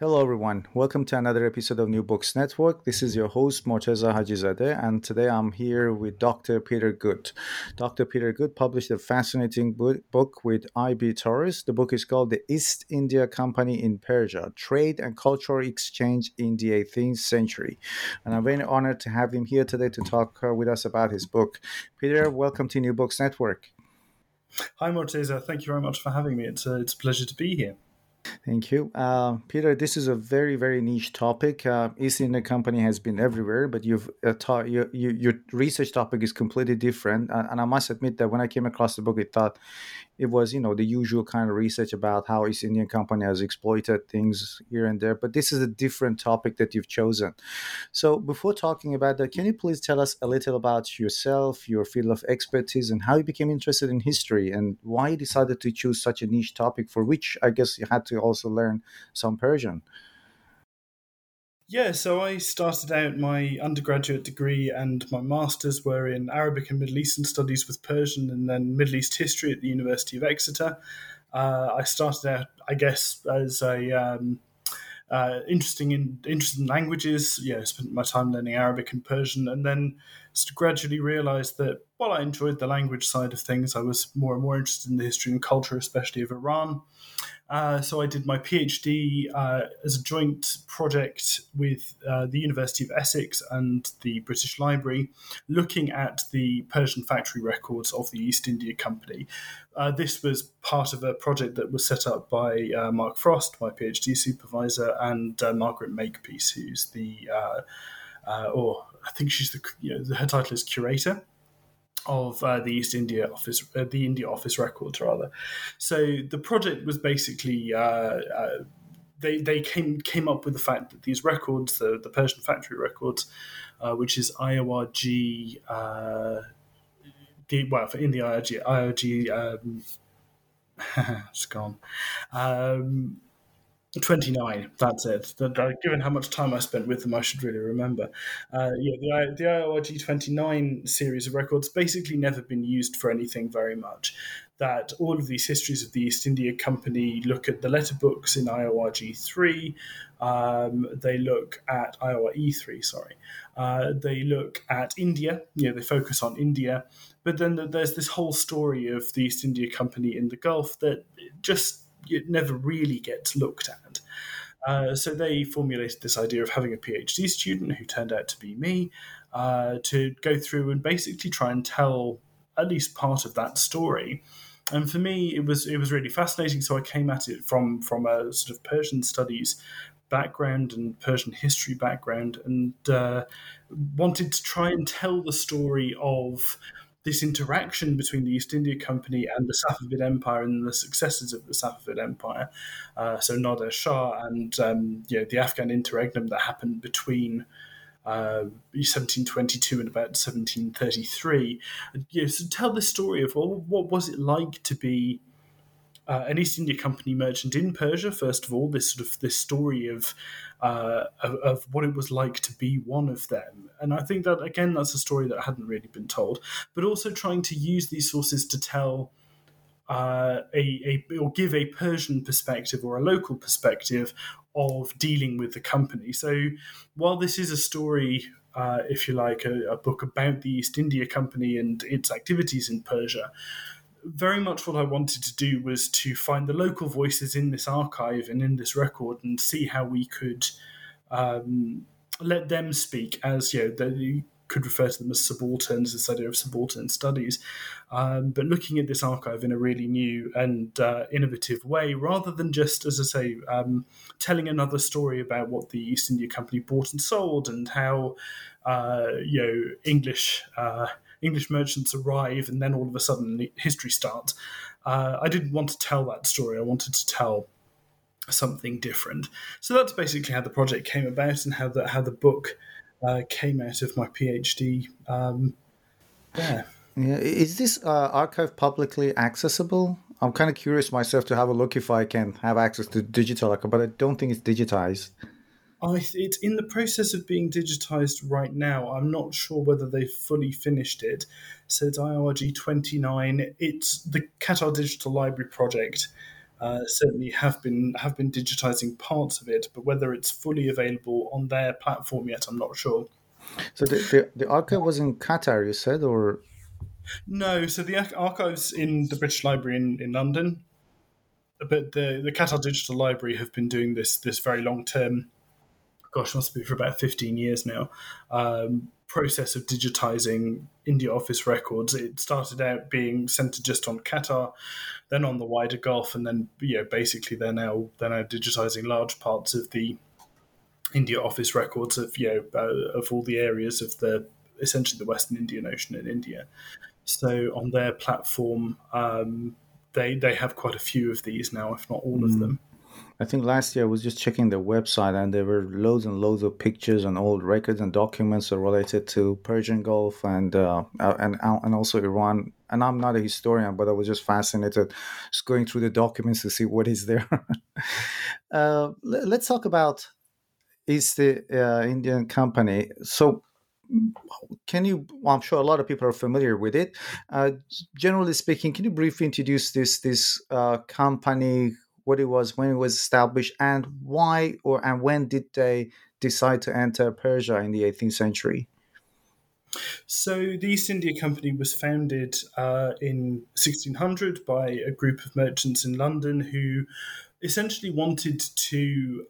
Hello, everyone. Welcome to another episode of New Books Network. This is your host, Morteza Hajizadeh, and today I'm here with Dr. Peter Good. Dr. Peter Good published a fascinating book with IB Taurus. The book is called The East India Company in Persia, Trade and Cultural Exchange in the 18th Century. And I'm very honored to have him here today to talk with us about his book. Peter, welcome to New Books Network. Hi, Morteza. Thank you very much for having me. It's a pleasure to be here. Thank you. Peter, this is a very, very niche topic. East India Company has been everywhere, but your research topic is completely different. And I must admit that when I came across the book, I thought it was, the usual kind of research about how East India Company has exploited things here and there. But this is a different topic that you've chosen. So before talking about that, can you please tell us a little about yourself, your field of expertise, and how you became interested in history, and why you decided to choose such a niche topic for which I guess you had to also learn some Persian? Yeah, so I started out my undergraduate degree and my master's were in Arabic and Middle Eastern studies with Persian and then Middle East history at the University of Exeter. I started out, I guess, as a interested in languages. Yeah, spent my time learning Arabic and Persian, and then gradually realized that while I enjoyed the language side of things, I was more and more interested in the history and culture, especially of Iran. So I did my PhD as a joint project with the University of Essex and the British Library, looking at the Persian factory records of the East India Company. This was part of a project that was set up by Mark Frost, my PhD supervisor, and Margaret Makepeace, who's the, I think she's the, her title is curator of the East India Office, the India Office records, rather. So the project was basically they came up with the fact that these records, the Persian factory records, which is IORG, it's gone. 29, that's it. Given how much time I spent with them, I should really remember. The IORG 29 series of records basically never been used for anything very much. That all of these histories of the East India Company look at the letter books in IORG 3. They look at IORE 3, sorry. They look at India. They focus on India. But then there's this whole story of the East India Company in the Gulf that just it never really gets looked at. So they formulated this idea of having a PhD student, who turned out to be me, to go through and basically try and tell at least part of that story. And for me, it was really fascinating. So I came at it from a sort of Persian studies background and Persian history background, and wanted to try and tell the story of this interaction between the East India Company and the Safavid Empire and the successors of the Safavid Empire. So Nader Shah and the Afghan interregnum that happened between 1722 and about 1733. So tell the story of what was it like to be an East India Company merchant in Persia. First of all, this story of what it was like to be one of them, and I think that again that's a story that hadn't really been told. But also trying to use these sources to tell or give a Persian perspective or a local perspective of dealing with the company. So while this is a story, if you like, a book about the East India Company and its activities in Persia, very much what I wanted to do was to find the local voices in this archive and in this record and see how we could let them speak, as you know, they could refer to them as subalterns, this idea of subaltern studies, but looking at this archive in a really new and innovative way, rather than just, as I say, telling another story about what the East India Company bought and sold and how English merchants arrive and then all of a sudden history starts. I didn't want to tell that story. I wanted to tell something different. So that's basically how the project came about and how the book came out of my PhD. Is this archive publicly accessible? I'm kind of curious myself to have a look if I can have access to digital archive, but I don't think it's digitized. It's in the process of being digitized right now. I'm not sure whether they've fully finished it. So it's IORG 29. It's the Qatar Digital Library project. Certainly have been digitizing parts of it, but whether it's fully available on their platform yet, I'm not sure. So the archive was in Qatar, you said, or? No, so the archive's in the British Library in London, but the Qatar Digital Library have been doing this very long term, gosh, must be for about 15 years now, process of digitizing India office records. It started out being centered just on Qatar, then on the wider Gulf, and then basically they're now digitizing large parts of the India office records of of all the areas of essentially the Western Indian Ocean in India. So on their platform, they have quite a few of these now, if not all of them. I think last year I was just checking the website and there were loads and loads of pictures and old records and documents related to Persian Gulf and also Iran. And I'm not a historian, but I was just fascinated just going through the documents to see what is there. Let's talk about East Indian Company. So I'm sure a lot of people are familiar with it. Generally speaking, can you briefly introduce this company, what it was, when it was established, and why and when did they decide to enter Persia in the 18th century? So the East India Company was founded in 1600 by a group of merchants in London who essentially wanted to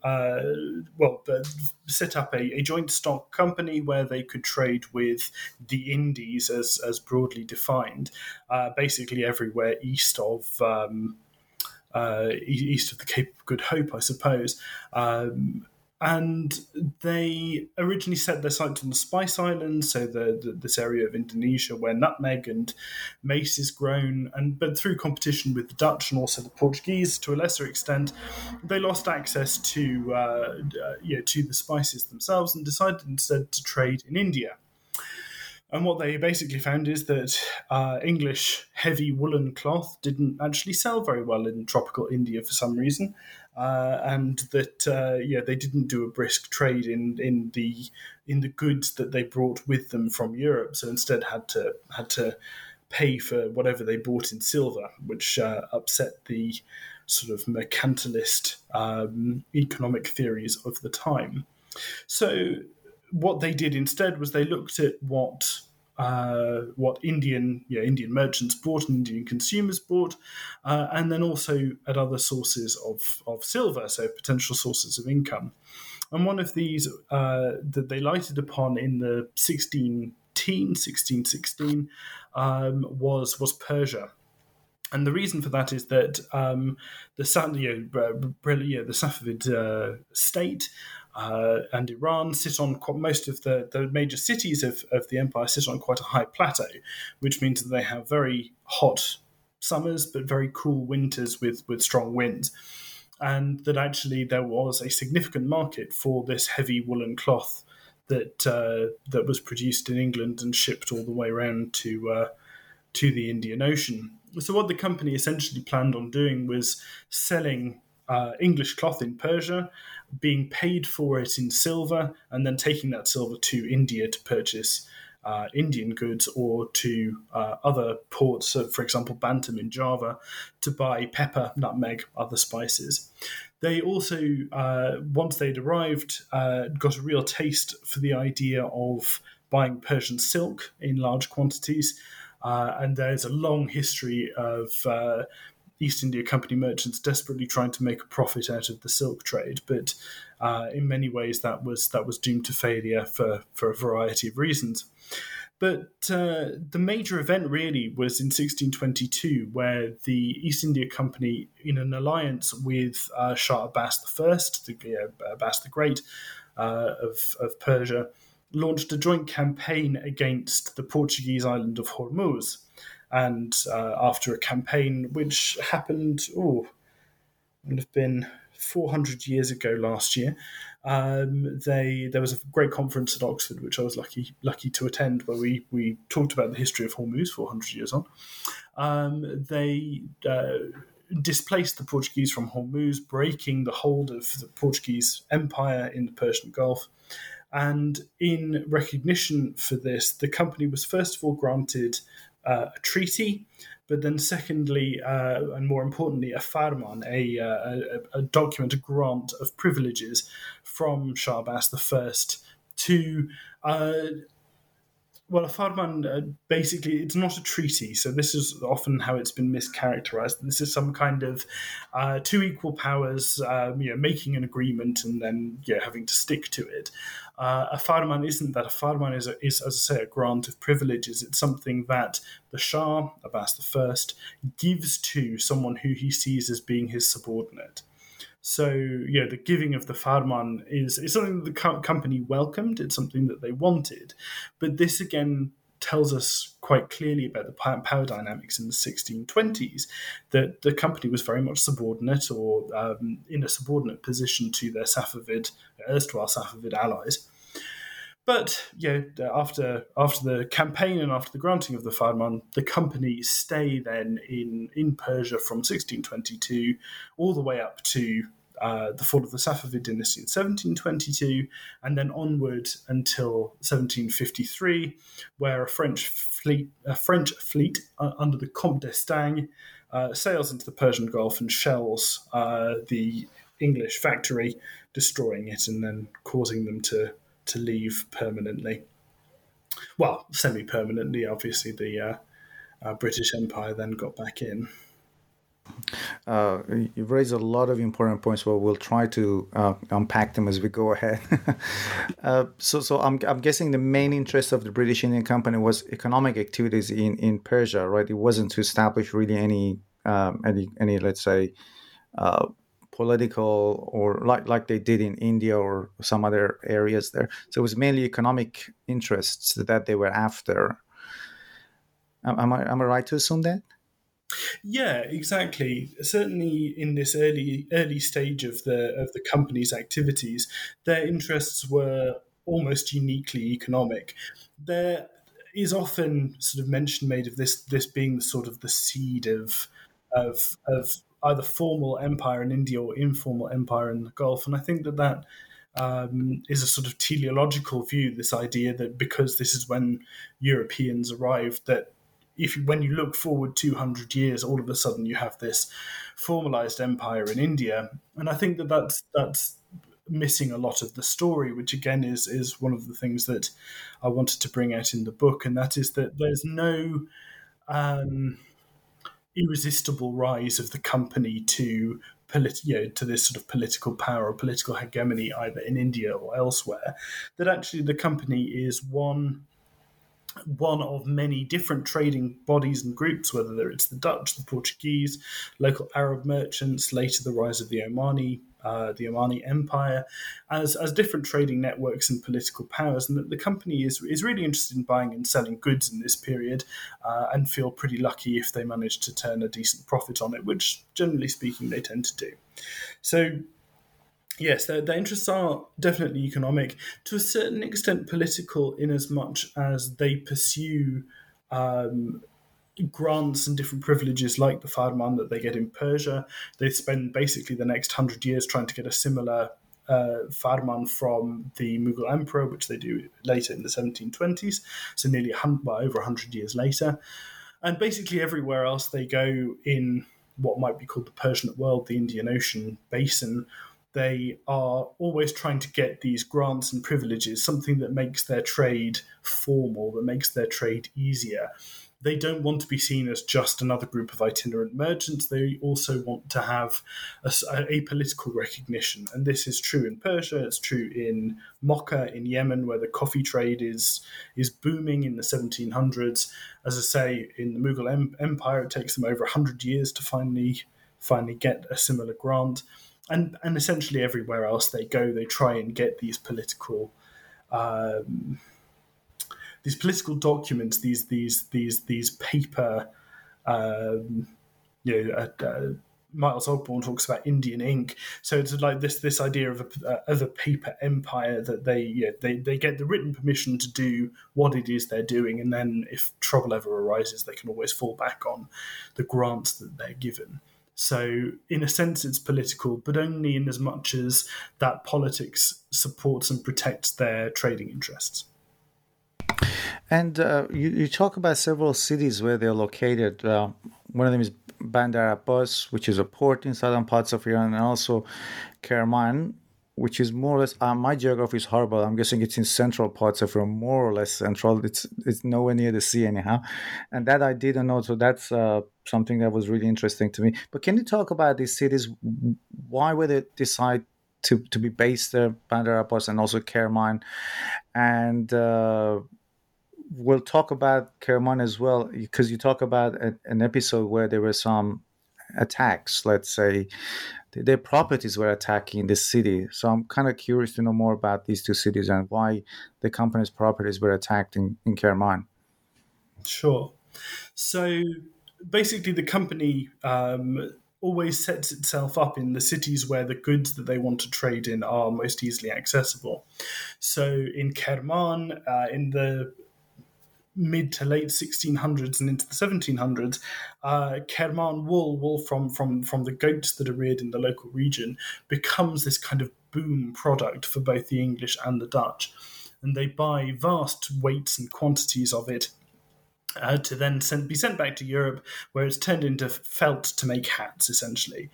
set up a joint stock company where they could trade with the Indies as broadly defined, basically everywhere east of the Cape of Good Hope, I suppose. And they originally set their sights on the Spice Islands, so this area of Indonesia where nutmeg and mace is grown. But through competition with the Dutch and also the Portuguese, to a lesser extent, they lost access to the spices themselves and decided instead to trade in India. And what they basically found is that English heavy woolen cloth didn't actually sell very well in tropical India for some reason, and that they didn't do a brisk trade in the goods that they brought with them from Europe. So instead, had to pay for whatever they bought in silver, which upset the sort of mercantilist economic theories of the time. So what they did instead was they looked at what Indian merchants bought and Indian consumers bought, and then also at other sources of silver, so potential sources of income. And one of these that they lighted upon in the 1616 was Persia. And the reason for that is that the Safavid state and Iran sit on most of the major cities of the empire sit on quite a high plateau, which means that they have very hot summers but very cool winters with strong winds. And that actually there was a significant market for this heavy woolen cloth that was produced in England and shipped all the way around to the Indian Ocean. So what the company essentially planned on doing was selling English cloth in Persia, being paid for it in silver, and then taking that silver to India to purchase Indian goods, or to other ports, so for example, Bantam in Java, to buy pepper, nutmeg, other spices. They also, once they'd arrived, got a real taste for the idea of buying Persian silk in large quantities. And there's a long history of East India Company merchants desperately trying to make a profit out of the silk trade. But in many ways, that was doomed to failure for a variety of reasons. But the major event really was in 1622, where the East India Company, in an alliance with Shah Abbas I, Abbas the Great of Persia, launched a joint campaign against the Portuguese island of Hormuz. And after a campaign which happened, it would have been 400 years ago last year, there was a great conference at Oxford, which I was lucky to attend, where we talked about the history of Hormuz 400 years on. They displaced the Portuguese from Hormuz, breaking the hold of the Portuguese Empire in the Persian Gulf. And in recognition for this, the company was first of all granted a treaty, but then secondly, and more importantly, a farman, a document, a grant of privileges from Shah Abbas I to, a farman, basically, it's not a treaty. So this is often how it's been mischaracterized. This is some kind of two equal powers, making an agreement and then having to stick to it. A farman isn't that. A farman is, as I say, a grant of privileges. It's something that the Shah, Abbas I, gives to someone who he sees as being his subordinate. So, the giving of the farman is something that the company welcomed. It's something that they wanted. But this, again, tells us quite clearly about the power dynamics in the 1620s, that the company was very much subordinate or in a subordinate position to their erstwhile Safavid allies. But after the campaign and after the granting of the farman, the company stay then in Persia from 1622 all the way up to the fall of the Safavid dynasty in 1722, and then onward until 1753, where a French fleet under the Comte d'Estaing sails into the Persian Gulf and shells the English factory, destroying it and then causing them to leave permanently. Well, semi-permanently, obviously, the British Empire then got back in. You've raised a lot of important points, but we'll try to unpack them as we go ahead. So I'm guessing the main interest of the British Indian Company was economic activities in Persia, right? It wasn't to establish really any let's say political, or like they did in India or some other areas there. So it was mainly economic interests that they were after. Am I right to assume that? Yeah, exactly. Certainly, in this early stage of the company's activities, their interests were almost uniquely economic. There is often sort of mention made of this being sort of the seed of either formal empire in India or informal empire in the Gulf, and I think that is a sort of teleological view. This idea that because this is when Europeans arrived, that when you look forward 200 years, all of a sudden you have this formalized empire in India. And I think that's missing a lot of the story, which again is one of the things that I wanted to bring out in the book. And that is that there's no irresistible rise of the company to to this sort of political power or political hegemony, either in India or elsewhere. That actually the company is one of many different trading bodies and groups, whether it's the Dutch, the Portuguese, local Arab merchants, later the rise of the Omani Empire, as different trading networks and political powers, and that the company is really interested in buying and selling goods in this period, and feel pretty lucky if they manage to turn a decent profit on it, which, generally speaking, they tend to do. So, yes, their interests are definitely economic, to a certain extent political, in as much as they pursue grants and different privileges like the Farman that they get in Persia. They spend basically the next 100 years trying to get a similar Farman from the Mughal emperor, which they do later in the 1720s, so nearly over 100 years later. And basically everywhere else they go in what might be called the Persian world, the Indian Ocean basin, they are always trying to get these grants and privileges, something that makes their trade formal, that makes their trade easier. They don't want to be seen as just another group of itinerant merchants. They also want to have a political recognition. And this is true in Persia. It's true in Mocha, in Yemen, where the coffee trade is booming in the 1700s. As I say, in the Mughal Empire, it takes them over 100 years to finally get a similar grant. And essentially everywhere else they go, they try and get these political documents, these paper, Miles Osborne talks about Indian ink. So it's like this idea of a paper empire that they get the written permission to do what it is they're doing, and then if trouble ever arises, they can always fall back on the grants that they're given. So in a sense, it's political, but only in as much as that politics supports and protects their trading interests. And you talk about several cities where they're located. One of them is Bandar Abbas, which is a port in southern parts of Iran, and also Kerman, which is more or less, my geography is horrible. I'm guessing it's in central parts of Iran, more or less central. It's nowhere near the sea anyhow. And that I didn't know, so that's something that was really interesting to me. But can you talk about these cities? Why would they decide to be based there, Bandar Abbas and also Kerman? And we'll talk about Kerman as well, because you talk about an episode where there were some attacks, let's say. Their properties were attacking the city. So I'm kind of curious to know more about these two cities and why the company's properties were attacked in Kerman. Sure. So basically the company always sets itself up in the cities where the goods that they want to trade in are most easily accessible. So in Kerman, in the mid to late 1600s and into the 1700s, Kerman wool from the goats that are reared in the local region, becomes this kind of boom product for both the English and the Dutch. And they buy vast weights and quantities of it to then be sent back to Europe, where it's turned into felt to make hats, essentially.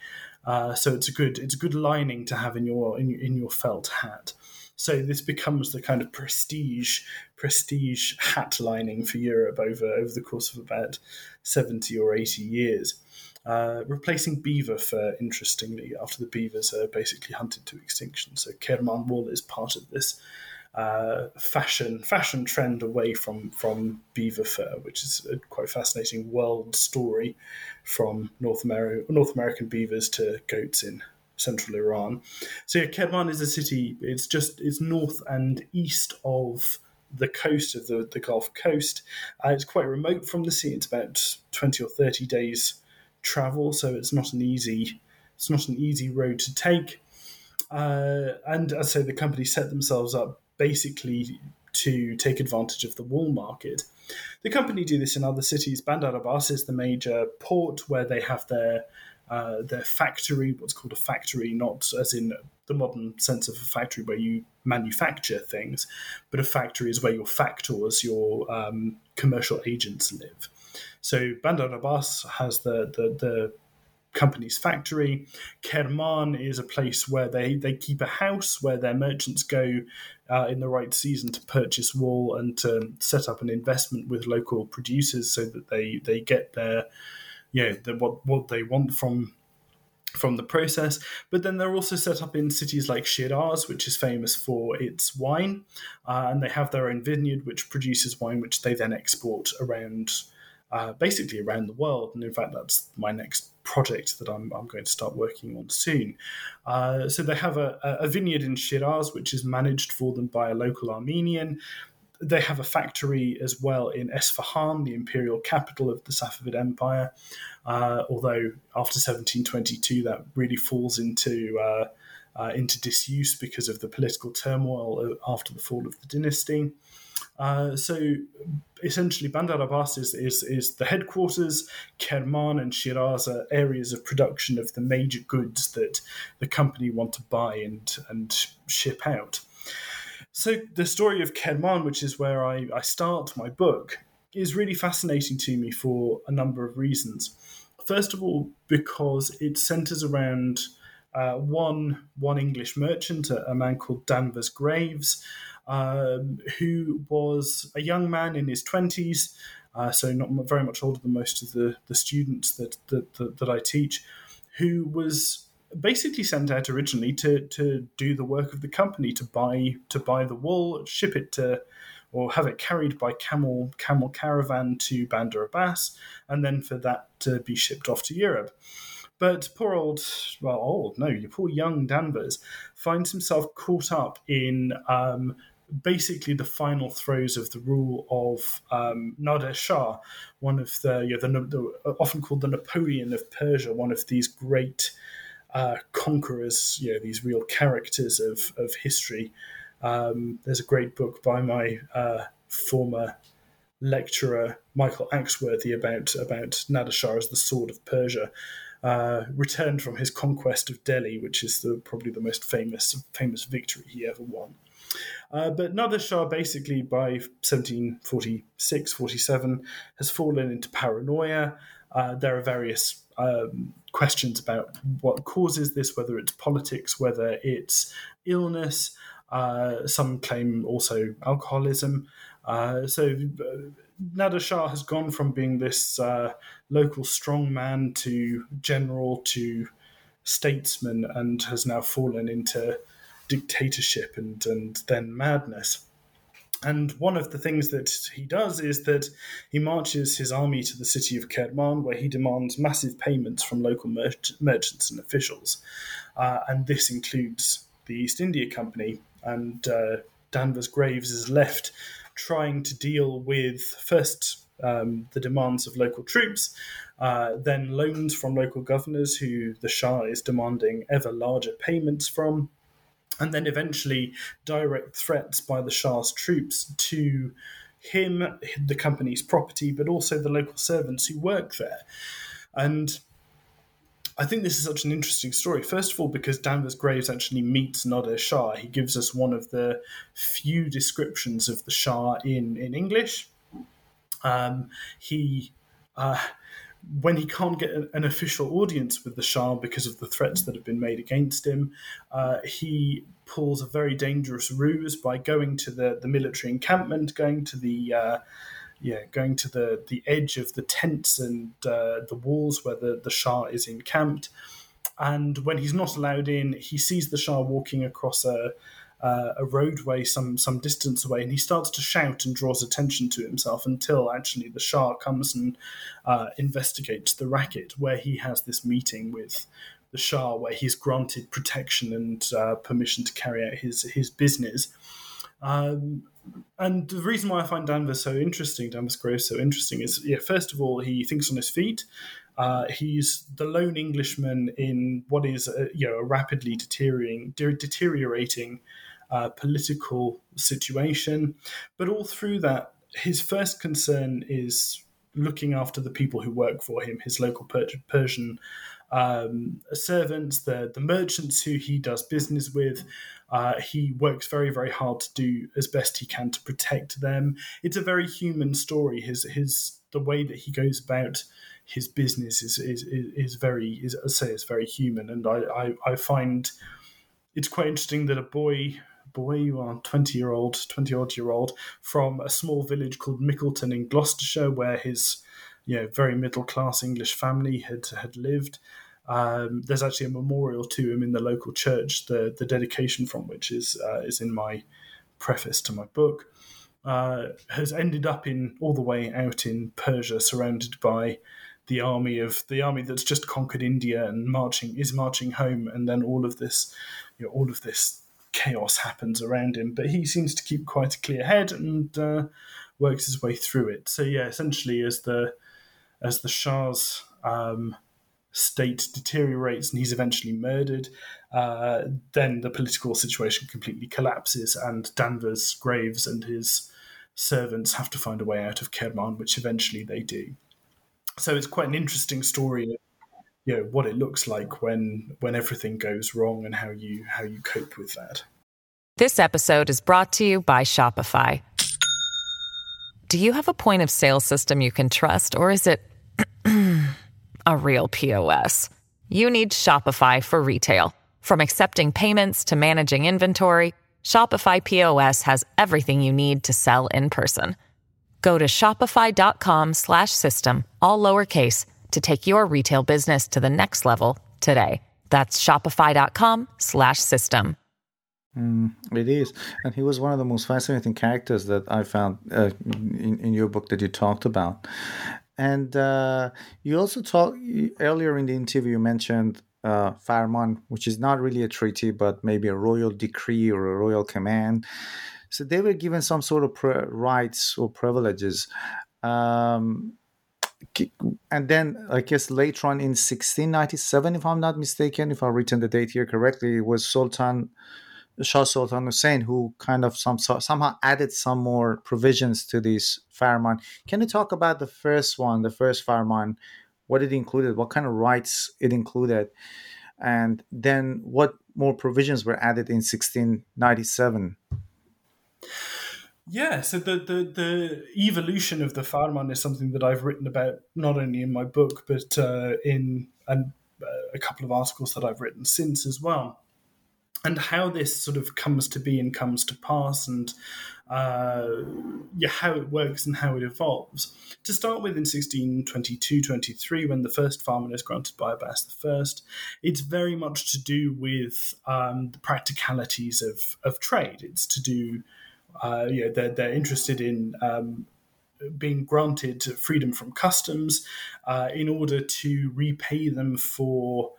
So it's a good lining to have in your felt hat. So this becomes the kind of prestige hat lining for Europe over the course of about 70 or 80 years, replacing beaver fur, interestingly, after the beavers are basically hunted to extinction. So Kerman wool is part of this fashion trend away from beaver fur, which is a quite fascinating world story from North American beavers to goats in central Iran. So yeah, Kerman is a city. It's north and east of the coast of the Gulf coast. It's quite remote from the sea. It's about 20 or 30 days travel, so it's not an easy road to take. And as I say, the company set themselves up basically to take advantage of the wool market. The company do this in other cities. Bandar Abbas is the major port where they have their factory, what's called a factory, not as in the modern sense of a factory where you manufacture things, but a factory is where your factors, your commercial agents live. So Bandar Abbas has the company's factory. Kerman is a place where they keep a house where their merchants go in the right season to purchase wool and to set up an investment with local producers so that they get their... what they want from the process. But then they're also set up in cities like Shiraz, which is famous for its wine, and they have their own vineyard, which produces wine, which they then export around, basically around the world. And in fact, that's my next project that I'm going to start working on soon. So they have a vineyard in Shiraz, which is managed for them by a local Armenian. They have a factory as well in Esfahan, the imperial capital of the Safavid Empire, although after 1722 that really falls into disuse because of the political turmoil after the fall of the dynasty. So essentially, Bandar Abbas is the headquarters. Kerman and Shiraz are areas of production of the major goods that the company want to buy and ship out. So the story of Kerman, which is where I start my book, is really fascinating to me for a number of reasons. First of all, because it centres around one English merchant, a man called Danvers Graves, who was a young man in his 20s, so not very much older than most of the students that I teach, who was basically sent out originally to do the work of the company, to buy the wool, ship it to, or have it carried by camel caravan to Bandar Abbas, and then for that to be shipped off to Europe. But poor young Danvers finds himself caught up in basically the final throes of the rule of Nader Shah, one of the often called the Napoleon of Persia, one of these great conquerors, these real characters of history. There's a great book by my former lecturer, Michael Axworthy, about Nader Shah as the Sword of Persia, returned from his conquest of Delhi, which is probably the most famous victory he ever won. But Nader Shah basically by 1746, 47 has fallen into paranoia. There are various questions about what causes this, whether it's politics, whether it's illness. Some claim also alcoholism. Nader Shah has gone from being this local strongman to general to statesman, and has now fallen into dictatorship and then madness. And one of the things that he does is that he marches his army to the city of Kerman, where he demands massive payments from local merchants and officials. And this includes the East India Company, and Danvers Graves is left trying to deal with first the demands of local troops, then loans from local governors who the Shah is demanding ever larger payments from, and then eventually direct threats by the Shah's troops to him, the company's property, but also the local servants who work there. And I think this is such an interesting story, first of all, because Danvers Graves actually meets Nader Shah. He gives us one of the few descriptions of the Shah in English. When he can't get an official audience with the Shah because of the threats that have been made against him, he pulls a very dangerous ruse by going to the military encampment, going to the edge of the tents and the walls where the Shah is encamped. And when he's not allowed in, he sees the Shah walking across a roadway some distance away, and he starts to shout and draws attention to himself until actually the Shah comes and investigates the racket, where he has this meeting with the Shah where he's granted protection and permission to carry out his business. And the reason why I find Danvers Graves so interesting is, first of all, he thinks on his feet. He's the lone Englishman in what is a rapidly deteriorating political situation. But all through that, his first concern is looking after the people who work for him, his local Persian servants, the merchants who he does business with. He works very, very hard to do as best he can to protect them. It's a very human story. The way that he goes about his business is very human, and I find it's quite interesting that a 20-odd-year-old from a small village called Mickleton in Gloucestershire, where his very middle-class English family had lived. There's actually a memorial to him in the local church, the dedication from which is in my preface to my book, has ended up all the way out in Persia, surrounded by the army that's just conquered India and marching home, and then all of this chaos happens around him. But he seems to keep quite a clear head and works his way through it. So essentially, as the Shah's state deteriorates and he's eventually murdered, then the political situation completely collapses, and Danvers Graves and his servants have to find a way out of Kerman, which eventually they do. So it's quite an interesting story, you know, what it looks like when everything goes wrong and how you cope with that. This episode is brought to you by Shopify. Do you have a point of sale system you can trust, or is it a real POS? You need Shopify for retail. From accepting payments to managing inventory, Shopify POS has everything you need to sell in person. Go to shopify.com/system, all lowercase, to take your retail business to the next level today. That's shopify.com/system. It is. And he was one of the most fascinating characters that I found in your book that you talked about. And you also talked earlier in the interview, you mentioned Farman, which is not really a treaty, but maybe a royal decree or a royal command. So they were given some sort of rights or privileges. And then I guess later on in 1697, if I'm not mistaken, if I've written the date here correctly, it was Shah Sultan Hussein who kind of somehow added some more provisions to this Farman. Can you talk about the first one, the first Farman, what it included, what kind of rights it included, and then what more provisions were added in 1697? Yeah, so the evolution of the Farman is something that I've written about not only in my book, but in a couple of articles that I've written since as well. And how this sort of comes to be and comes to pass, and how it works and how it evolves. To start with, in 1622-23, when the first Farman is granted by Abbas I, it's very much to do with the practicalities of trade. It's to do, they're interested in being granted freedom from customs in order to repay them for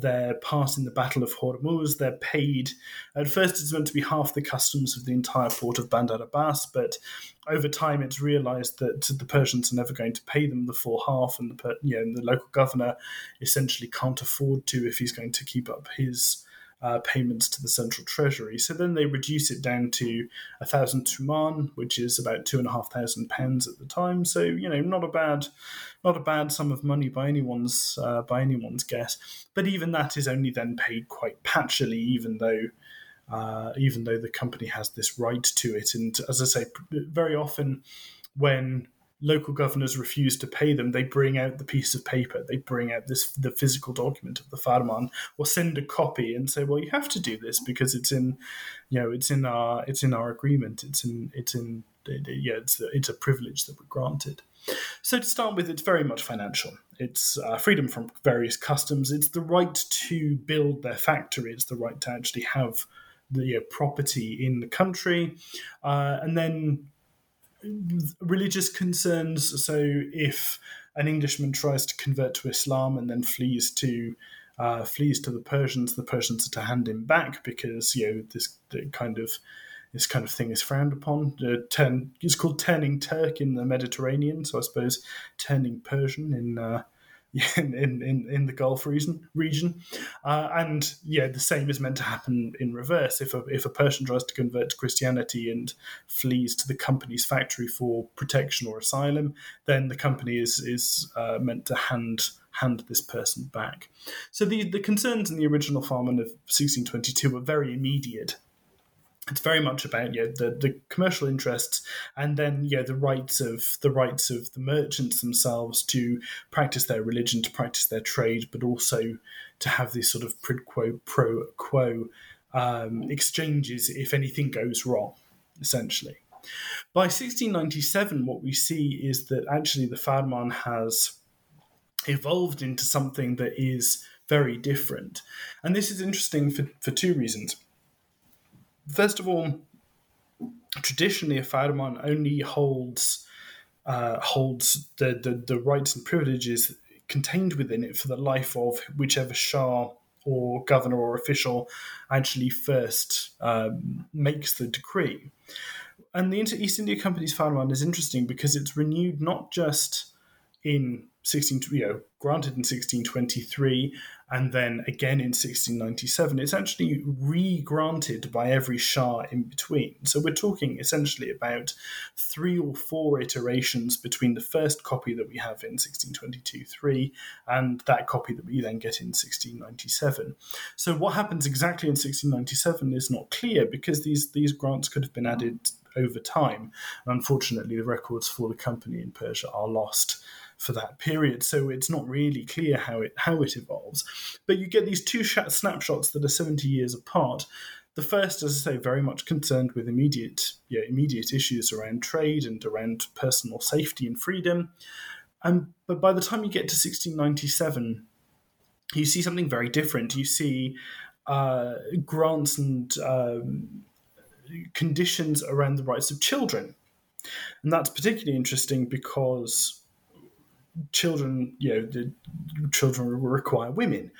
their part in the Battle of Hormuz. They're paid. At first, it's meant to be half the customs of the entire port of Bandar Abbas, but over time, it's realised that the Persians are never going to pay them the full half, and the local governor essentially can't afford to if he's going to keep up his payments to the central treasury. So then they reduce it down to 1,000 tuman, which is about £2,500 at the time. So not a bad sum of money by anyone's guess. But even that is only then paid quite patchily, even though the company has this right to it. And as I say, very often when local governors refuse to pay them, they bring out the piece of paper, they bring out the physical document of the Farman, or send a copy and say, well, you have to do this because it's in our agreement, it's a privilege that we're granted. So to start with, it's very much financial. It's freedom from various customs. It's the right to build their factory. It's the right to actually have the property in the country, and then religious concerns. So if an Englishman tries to convert to Islam and then flees to the Persians are to hand him back because this kind of thing is frowned upon. It's called turning Turk in the Mediterranean. So I suppose turning Persian in the Gulf region, the same is meant to happen in reverse. If a Persian tries to convert to Christianity and flees to the company's factory for protection or asylum, then the company is meant to hand this person back. So the concerns in the original Farman of 1622 were very immediate. It's very much about the commercial interests, and then the rights of the merchants themselves to practice their religion, to practice their trade, but also to have these sort of pro quo exchanges if anything goes wrong, essentially. By 1697, what we see is that actually the Farman has evolved into something that is very different, and this is interesting for two reasons. First of all, traditionally a Farman only holds the rights and privileges contained within it for the life of whichever Shah or governor or official actually first makes the decree. And the East India Company's Farman is interesting because it's renewed not just in granted in 1623, and then again in 1697, it's actually re-granted by every Shah in between. So we're talking essentially about 3 or 4 iterations between the first copy that we have in 1622-3 and that copy that we then get in 1697. So what happens exactly in 1697 is not clear, because these grants could have been added over time. And unfortunately, the records for the company in Persia are lost for that period, so it's not really clear how it evolves. But you get these two snapshots that are 70 years apart. The first, as I say, very much concerned with immediate issues around trade and around personal safety and freedom. But by the time you get to 1697, you see something very different. You see grants and conditions around the rights of children. And that's particularly interesting because children require women.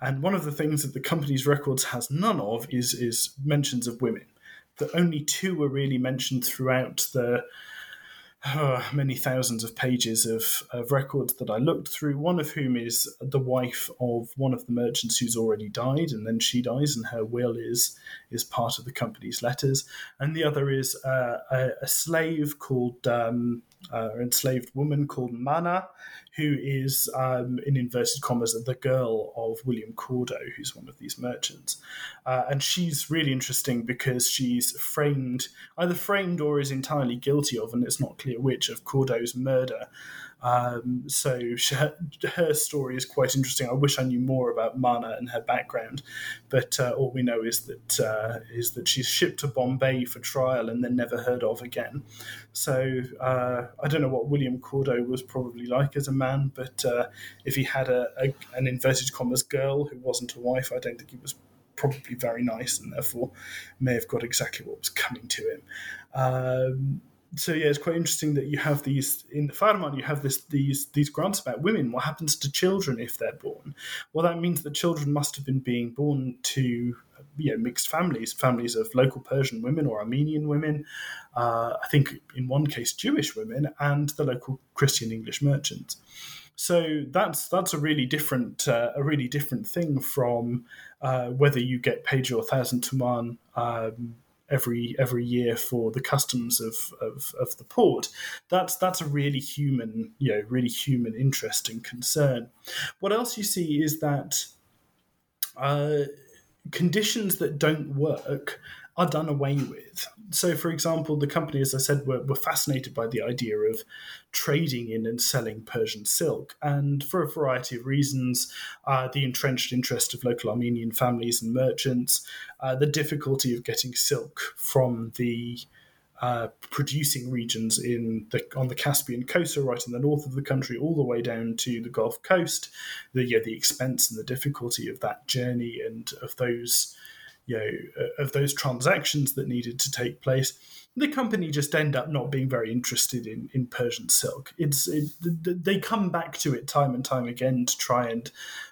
And one of the things that the company's records has none of is mentions of women. The only 2 were really mentioned throughout the many thousands of pages of records that I looked through, one of whom is the wife of one of the merchants who's already died, and then she dies, and her will is part of the company's letters. And the other is a slave called, enslaved woman called Mana, who is, in inverted commas, the girl of William Cordo, who's one of these merchants. And she's really interesting because she's either framed or is entirely guilty of, and it's not clear which, of Cordo's murder. So her story is quite interesting. I wish I knew more about Mana and her background, but all we know is that she's shipped to Bombay for trial and then never heard of again. So I don't know what William Cordo was probably like as a man, but if he had an inverted commas girl who wasn't a wife, I don't think he was probably very nice, and therefore may have got exactly what was coming to him. So yeah, it's quite interesting that you have these in the Farman. You have these grants about women. What happens to children if they're born? Well, that means that children must have been being born to mixed families of local Persian women or Armenian women. I think in one case Jewish women, and the local Christian English merchants. So that's a really different thing from whether you get paid your 1,000 tuman. Every year for the customs of the port. That's a really human, interest and concern. What else you see is that conditions that don't work are done away with. So, for example, the company, as I said, were fascinated by the idea of trading in and selling Persian silk. And for a variety of reasons, the entrenched interest of local Armenian families and merchants, the difficulty of getting silk from the producing regions on the Caspian coast, so right in the north of the country, all the way down to the Gulf coast, the expense and the difficulty of that journey and of those transactions that needed to take place. The company just end up not being very interested in Persian silk. They come back to it time and time again to try and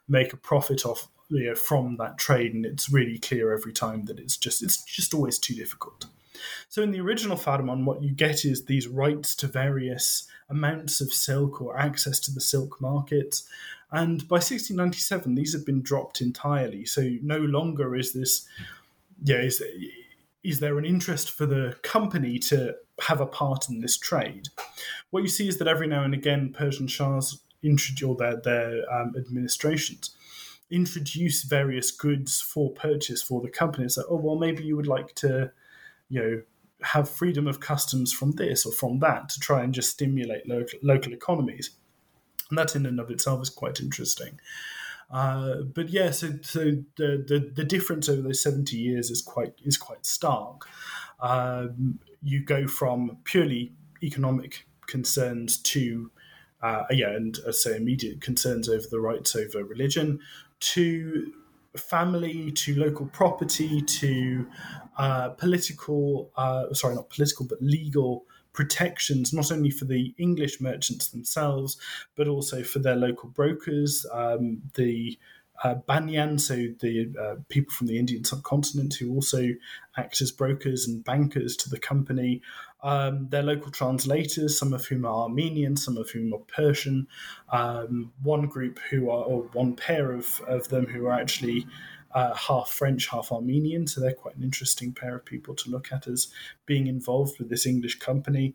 make a profit off from that trade, and it's really clear every time that it's just always too difficult. So in the original Farman, what you get is these rights to various amounts of silk or access to the silk markets. And by 1697, these have been dropped entirely. So no longer is this, is there an interest for the company to have a part in this trade? What you see is that every now and again, Persian shahs introduce their administrations introduce various goods for purchase for the company. It's like, oh, well, maybe you would like to, have freedom of customs from this or from that to try and just stimulate local economies. And that in and of itself is quite interesting. But yeah, so the difference over those 70 years is quite stark. You go from purely economic concerns to, and I'd say immediate concerns over the rights over religion, to family, to local property, to legal protections, not only for the English merchants themselves, but also for their local brokers, the Banyan, so the people from the Indian subcontinent who also act as brokers and bankers to the company, their local translators, some of whom are Armenian, some of whom are Persian, one group who are, or one pair of them who are actually half French, half Armenian, so they're quite an interesting pair of people to look at as being involved with this English company.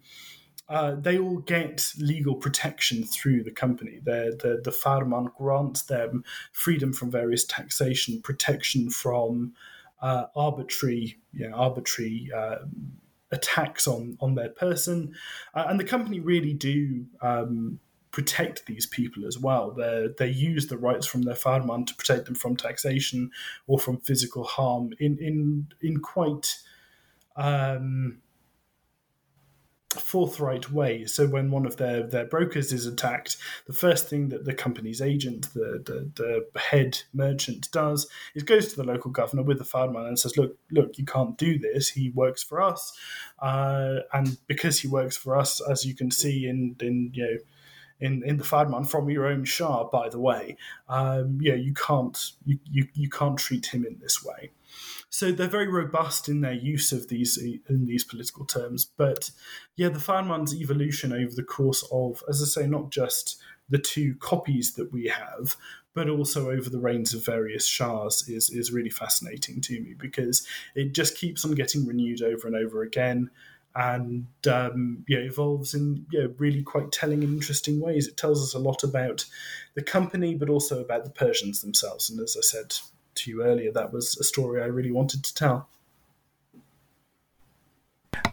They all get legal protection through the company. The Farman grants them freedom from various taxation, protection from arbitrary attacks on their person. And the company really do protect these people as well. They use the rights from their Farman to protect them from taxation or from physical harm in quite... forthright way. So when one of their brokers is attacked, the first thing that the company's agent, the head merchant does is goes to the local governor with the farman and says, look, you can't do this. He works for us. And because he works for us, as you can see in the farman from your own Shah, by the way, you can't treat him in this way. So they're very robust in their use of these political terms. But yeah, the Farman's evolution over the course of, as I say, not just the two copies that we have, but also over the reigns of various Shahs is really fascinating to me, because it just keeps on getting renewed over and over again, and evolves in really quite telling and interesting ways. It tells us a lot about the company, but also about the Persians themselves. And as I said to you earlier, that was a story I really wanted to tell.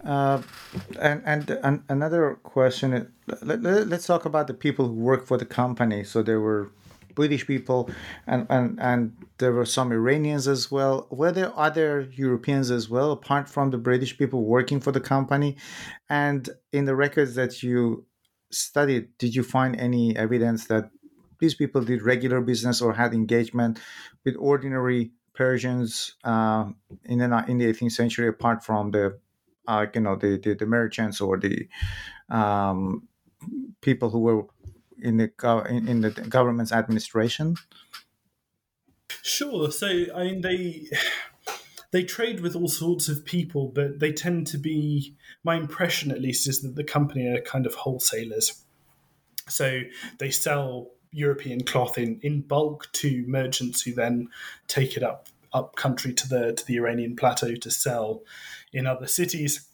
And another question, let's talk about the people who work for the company. So there were British people and there were some Iranians as well. Were there other Europeans as well, apart from the British people working for the company? And in the records that you studied, did you find any evidence that these people did regular business or had engagement with ordinary Persians in the 18th century, apart from the merchants or the people who were in the government's administration? Sure. So I mean, they trade with all sorts of people, but they tend to be, my impression at least, is that the company are kind of wholesalers. So they sell European cloth in bulk to merchants who then take it up country to the Iranian plateau to sell in other cities,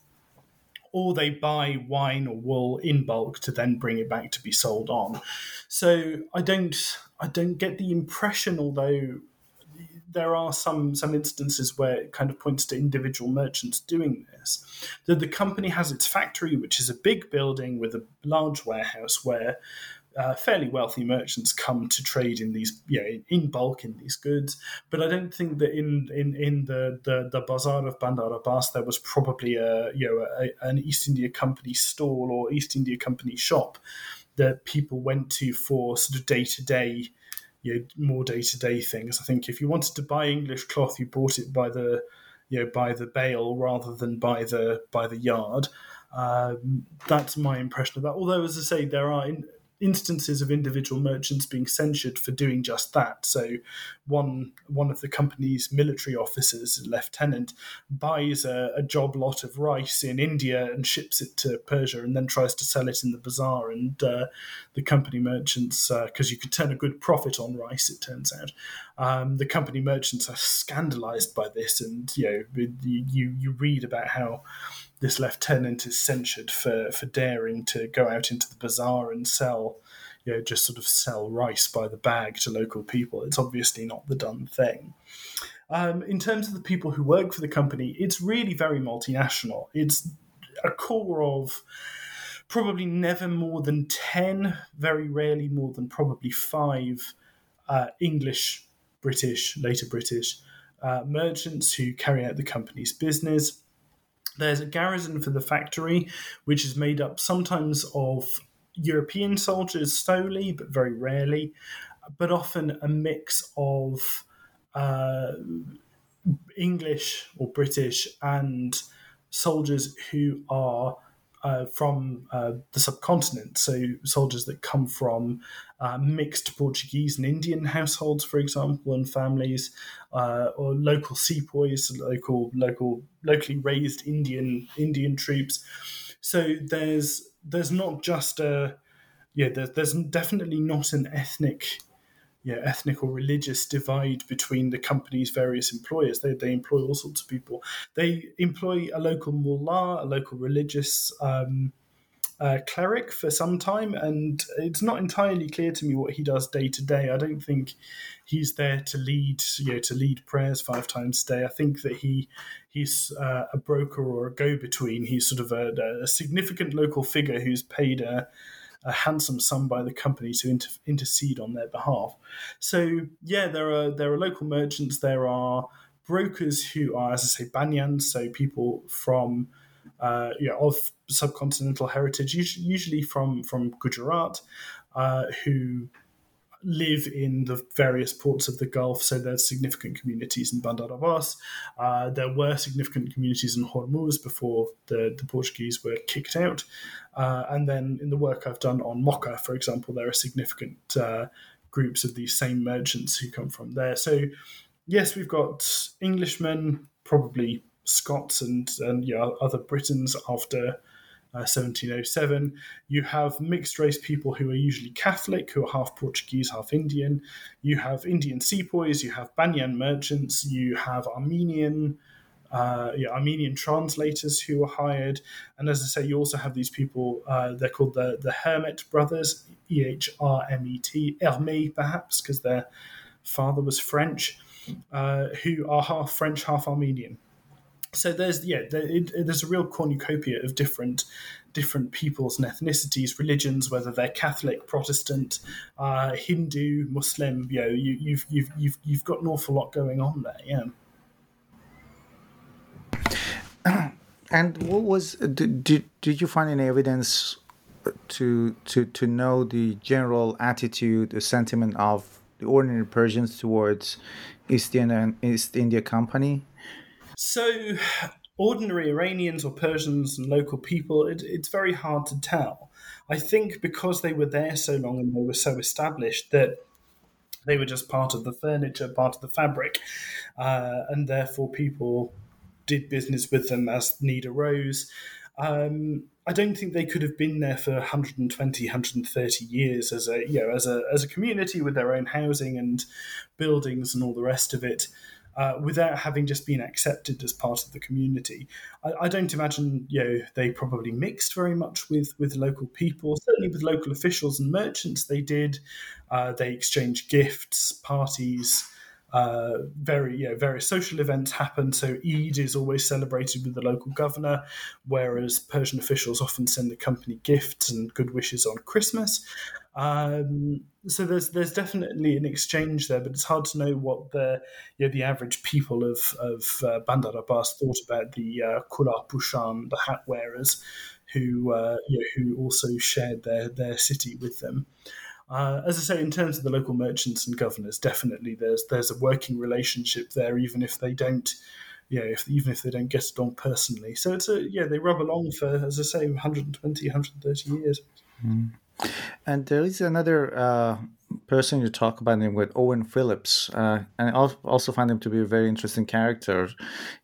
or they buy wine or wool in bulk to then bring it back to be sold on. So I don't get the impression, although there are some instances where it kind of points to individual merchants doing this, that the company has its factory, which is a big building with a large warehouse where fairly wealthy merchants come to trade in these, in bulk in these goods. But I don't think that in the bazaar of Bandar Abbas there was probably an East India Company stall or East India Company shop that people went to for sort of day-to-day, more day-to-day things. I think if you wanted to buy English cloth, you bought it by the bale rather than by the yard. That's my impression of that. Although, as I say, there are instances of individual merchants being censured for doing just that. So one of the company's military officers, a lieutenant, buys a job lot of rice in India and ships it to Persia and then tries to sell it in the bazaar. And the company merchants, because you could turn a good profit on rice, it turns out, the company merchants are scandalized by this. And you read about how this lieutenant is censured for daring to go out into the bazaar and sell, just sort of sell rice by the bag to local people. It's obviously not the done thing. In terms of the people who work for the company, it's really very multinational. It's a core of probably never more than 10, very rarely more than probably 5 English, British, later British merchants who carry out the company's business. There's a garrison for the factory, which is made up sometimes of European soldiers solely, but very rarely, but often a mix of English or British and soldiers who are from the subcontinent. So soldiers that come from mixed Portuguese and Indian households, for example, and families, or local sepoys, locally raised Indian troops. So there's not just there's definitely not an ethnic or religious divide between the company's various employers. They employ all sorts of people. They employ a local mullah, a local religious cleric for some time, and it's not entirely clear to me what he does day to day. I don't think he's there to lead prayers 5 times a day. I think that he's a broker or a go-between. He's sort of a significant local figure who's paid a handsome sum by the company to intercede on their behalf. So yeah, there are local merchants, there are brokers who are, as I say, Banyans, so people from of subcontinental heritage, usually from Gujarat, who live in the various ports of the Gulf. So there's significant communities in Bandar Abbas. There were significant communities in Hormuz before the Portuguese were kicked out. And then in the work I've done on Mocha, for example, there are significant groups of these same merchants who come from there. So yes, we've got Englishmen, probably Scots and other Britons after 1707. You have mixed race people who are usually Catholic, who are half Portuguese, half Indian. You have Indian sepoys, you have Banyan merchants, you have Armenian translators who were hired. And as I say, you also have these people, they're called the Hermet brothers, E-H-R-M-E-T, Hermé perhaps, because their father was French, who are half French, half Armenian. So there's a real cornucopia of different peoples and ethnicities, religions, whether they're Catholic, Protestant, Hindu, Muslim. You've got an awful lot going on there. Yeah. And what was did you find any evidence to know the general attitude, the sentiment of the ordinary Persians towards East India Company? So ordinary Iranians or Persians and local people, it's very hard to tell. I think because they were there so long and they were so established that they were just part of the furniture, part of the fabric, and therefore people did business with them as need arose. I don't think they could have been there for 120, 130 years as a community with their own housing and buildings and all the rest of it. Without having just been accepted as part of the community. I don't imagine they probably mixed very much with local people, certainly with local officials and merchants they did. They exchanged gifts, parties, various social events happened. So Eid is always celebrated with the local governor, whereas Persian officials often send the company gifts and good wishes on Christmas. So there's definitely an exchange there, but it's hard to know what the average people of Bandar Abbas thought about the Kulah Pushan, the hat wearers, who also shared their city with them. As I say, in terms of the local merchants and governors, definitely there's a working relationship there, even if they don't. Even if they don't get it on personally. So it's they rub along for, as I say, 120, 130 years. Mm. And there is another person you talk about him with, Owen Phillips, and I also find him to be a very interesting character. He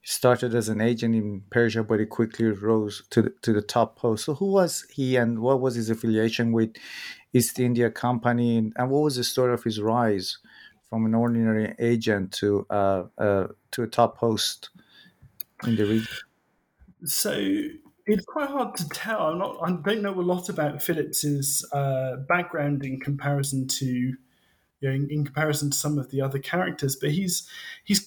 started as an agent in Persia, but he quickly rose to the top post. So who was he, and what was his affiliation with East India Company, and what was the story of his rise from an ordinary agent to a top post in the region? So it's quite hard to tell. I don't know a lot about Phillips's background in comparison to some of the other characters, but he's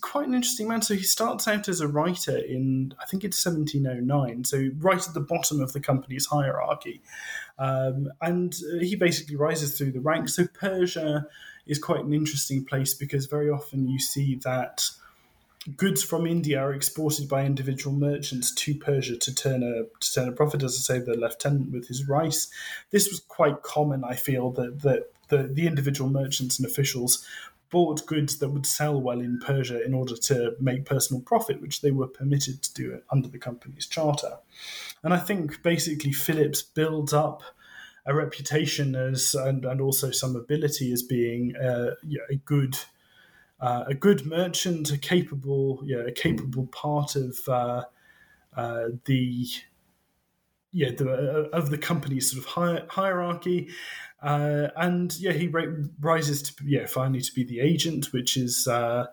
quite an interesting man. So he starts out as a writer in, I think it's 1709, so right at the bottom of the company's hierarchy, and he basically rises through the ranks. So Persia is quite an interesting place because very often you see that goods from India are exported by individual merchants to Persia to turn a profit. As I say, the lieutenant with his rice. This was quite common, I feel, that the individual merchants and officials bought goods that would sell well in Persia in order to make personal profit, which they were permitted to do under the company's charter. And I think basically Phillips builds up a reputation as and also some ability as being a good merchant, a capable part of the company's sort of hierarchy. He rises to finally to be the agent, which is the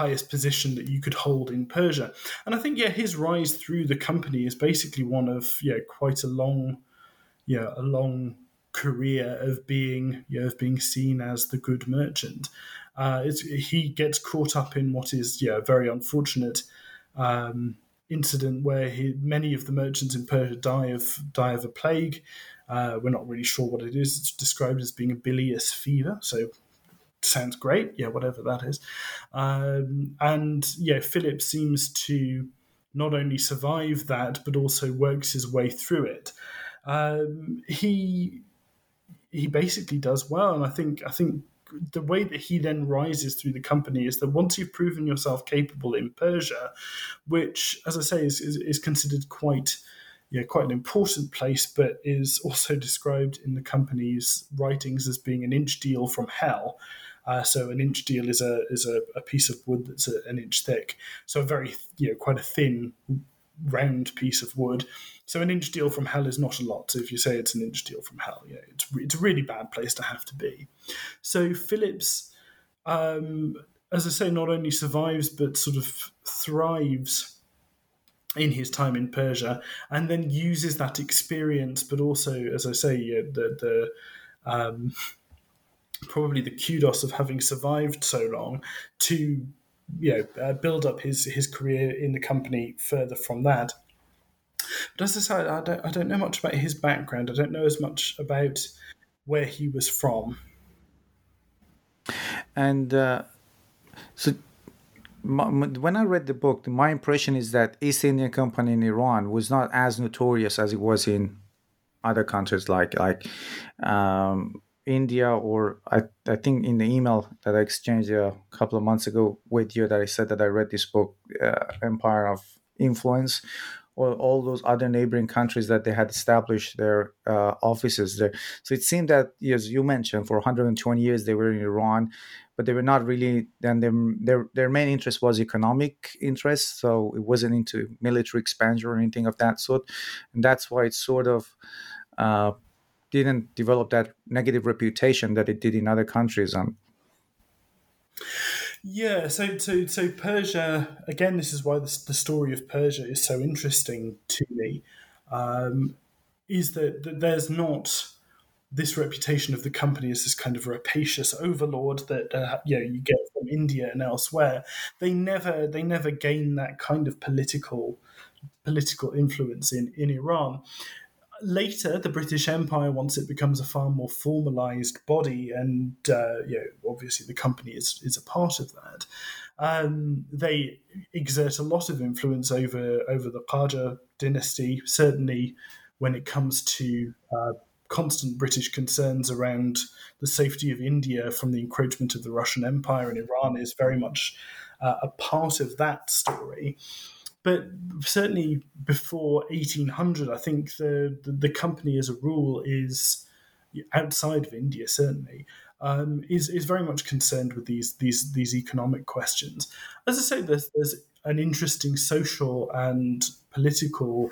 highest position that you could hold in Persia. And I think his rise through the company is basically one of quite a long career of being seen as the good merchant. He gets caught up in what is a very unfortunate incident where many of the merchants in Persia die of a plague. We're not really sure what it is. It's described as being a bilious fever, so sounds great, whatever that is. Philip seems to not only survive that, but also works his way through it. He basically does well, and I think the way that he then rises through the company is that once you've proven yourself capable in Persia, which, as I say, is considered quite an important place, but is also described in the company's writings as being an inch deal from hell. So an inch deal is a piece of wood that's an inch thick. So a very quite a thin, round piece of wood. So an inch deal from hell is not a lot. So if you say it's an inch deal from hell, it's a really bad place to have to be. So Phillips, as I say, not only survives but sort of thrives in his time in Persia, and then uses that experience, but also, as I say, the probably the kudos of having survived so long to build up his career in the company further from that. But as I said, I don't know much about his background. I don't know as much about where he was from. And when I read the book, my impression is that East India Company in Iran was not as notorious as it was in other countries like India, or I think in the email that I exchanged a couple of months ago with you that I said that I read this book, Empire of Influence, or all those other neighboring countries that they had established their offices there. So it seemed that, as you mentioned, for 120 years they were in Iran, but they were not really, and their main interest was economic interest, so it wasn't into military expansion or anything of that sort. And that's why it sort of didn't develop that negative reputation that it did in other countries. So Persia, again, this is why the story of Persia is so interesting to me, is that there's not this reputation of the company as this kind of rapacious overlord that you get from India and elsewhere. They never gain that kind of political influence in Iran. Later, the British Empire, once it becomes a far more formalised body, and obviously the company is a part of that, they exert a lot of influence over the Qajar dynasty, certainly when it comes to constant British concerns around the safety of India from the encroachment of the Russian Empire, and Iran is very much a part of that story. But certainly before 1800, I think the company as a rule is, outside of India certainly, is very much concerned with these economic questions. As I say, there's an interesting social and political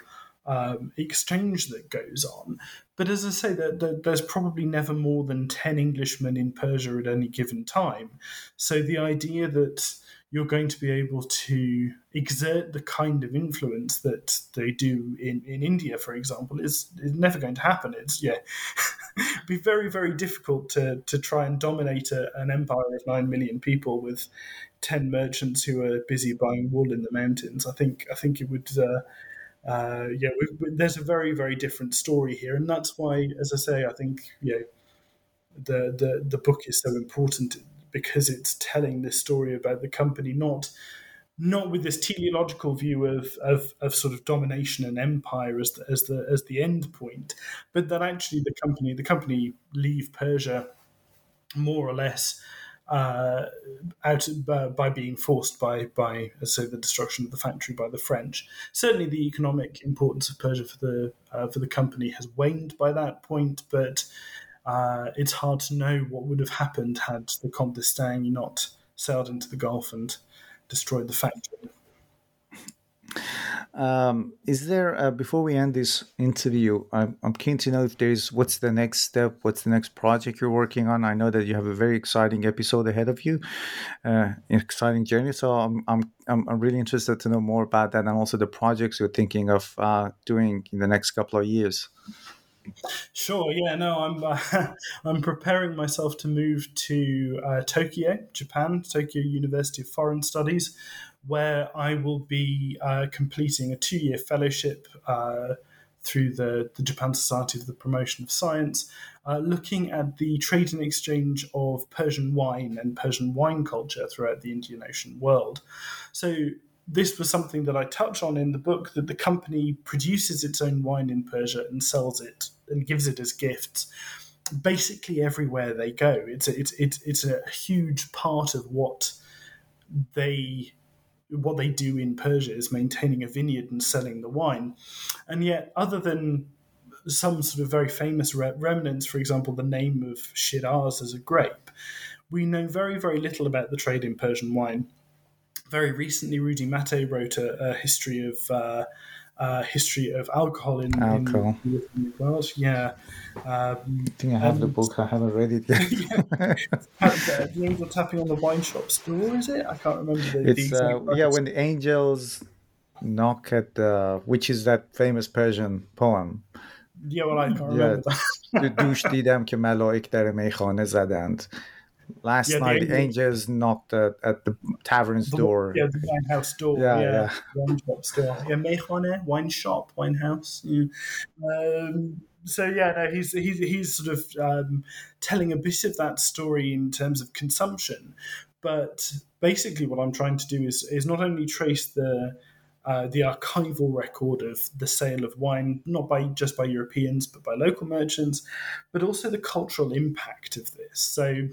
exchange that goes on. But as I say, there's probably never more than 10 Englishmen in Persia at any given time. So the idea that you're going to be able to exert the kind of influence that they do in India, for example, is never going to happen. It'd be very, very difficult to try and dominate an empire of 9 million people with 10 merchants who are busy buying wool in the mountains. I think it would. There's a very, very different story here, and that's why, as I say, I think the book is so important, because it's telling this story about the company, not with this teleological view of sort of domination and empire as the end point, but that actually the company leave Persia more or less by being forced by the destruction of the factory by the French. Certainly, the economic importance of Persia for the company has waned by that point, but it's hard to know what would have happened had the Comte d'Estaing not sailed into the Gulf and destroyed the factory. Is there, before we end this interview, I'm keen to know if what's the next step, what's the next project you're working on? I know that you have a very exciting episode ahead of you, exciting journey. So I'm really interested to know more about that and also the projects you're thinking of doing in the next couple of years. Sure. Yeah. No. I'm preparing myself to move to Tokyo, Japan, Tokyo University of Foreign Studies, where I will be completing a 2-year fellowship through the Japan Society for the Promotion of Science, looking at the trade and exchange of Persian wine and Persian wine culture throughout the Indian Ocean world. So this was something that I touch on in the book, that the company produces its own wine in Persia and sells it and gives it as gifts basically everywhere they go. It's a huge part of what they do in Persia is maintaining a vineyard and selling the wine. And yet, other than some sort of very famous remnants, for example, the name of Shiraz as a grape, we know very, very little about the trade in Persian wine. Very recently, Rudi Matte wrote a history of alcohol in the world. Yeah, I think I have the book. I haven't read it yet. The angel tapping on the wine shop door, is it? I can't remember the exact when the angels knock at the, which is that famous Persian poem. Yeah, well, I can't remember that. دوش دیدم که ملائک در میخانه زدند. Last night, the angels knocked at the tavern's door. Yeah, the wine house door. Wine shop store. Yeah, meikhane, wine shop, wine house. Yeah. He's sort of telling a bit of that story in terms of consumption. But basically, what I'm trying to do is not only trace the archival record of the sale of wine, not just by Europeans, but by local merchants, but also the cultural impact of this. So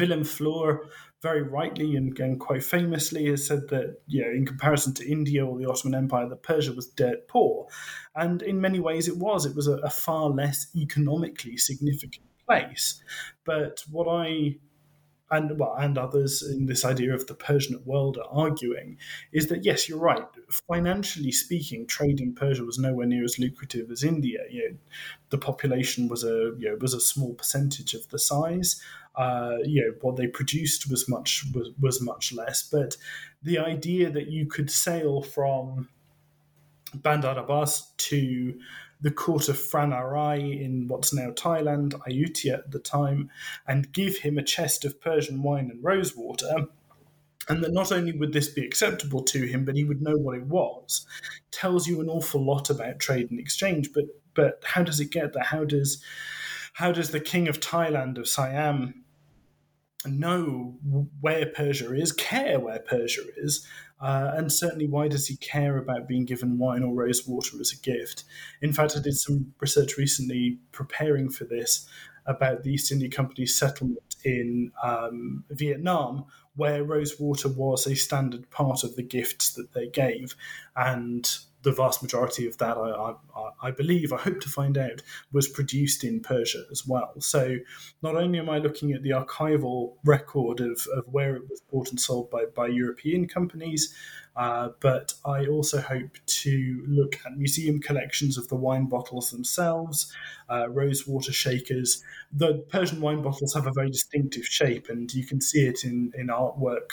Willem Flor, very rightly and quite famously, has said that, in comparison to India or the Ottoman Empire, that Persia was dirt poor. And in many ways it was. It was a far less economically significant place. But what I, and others in this idea of the Persian world are arguing, is that, yes, you're right. Financially speaking, trade in Persia was nowhere near as lucrative as India. The population was a small percentage of the size. What they produced was much less. But the idea that you could sail from Bandar Abbas to the court of Franarai in what's now Thailand, Ayutthaya at the time, and give him a chest of Persian wine and rosewater, and that not only would this be acceptable to him, but he would know what it was, tells you an awful lot about trade and exchange. But how does it get there? How does the king of Thailand, of Siam, know where Persia is, care where Persia is, and certainly why does he care about being given wine or rose water as a gift? In fact, I did some research recently preparing for this about the East India Company's settlement in Vietnam, where rose water was a standard part of the gifts that they gave, and the vast majority of that, I believe, I hope to find out, was produced in Persia as well. So not only am I looking at the archival record of where it was bought and sold by European companies, but I also hope to look at museum collections of the wine bottles themselves, rose water shakers. The Persian wine bottles have a very distinctive shape, and you can see it in artwork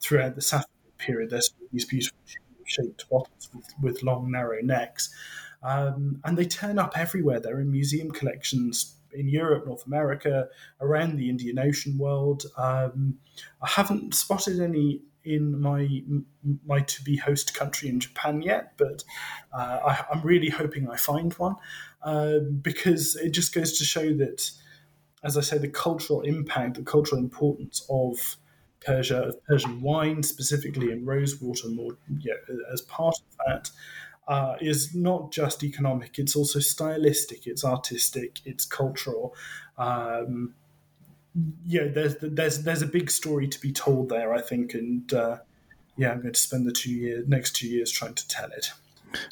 throughout the Safavid period. There's these beautiful shaped bottles with long, narrow necks. And they turn up everywhere. They're in museum collections in Europe, North America, around the Indian Ocean world. I haven't spotted any in my to-be host country in Japan yet, but I'm really hoping I find one, because it just goes to show that, as I say, the cultural impact, the cultural importance of Persia, of Persian wine specifically, and rose water more as part of that, is not just economic. It's also stylistic, it's artistic, it's cultural. you know, there's a big story to be told there, I think, and I'm going to spend the next two years trying to tell it.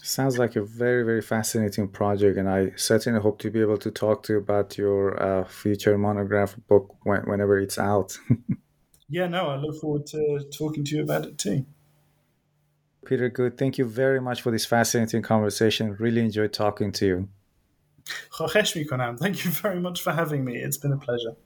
Sounds like a very, very fascinating project, and I certainly hope to be able to talk to you about your future monograph book whenever it's out. I look forward to talking to you about it too. Peter Good, thank you very much for this fascinating conversation. Really enjoyed talking to you. Thank you very much for having me. It's been a pleasure.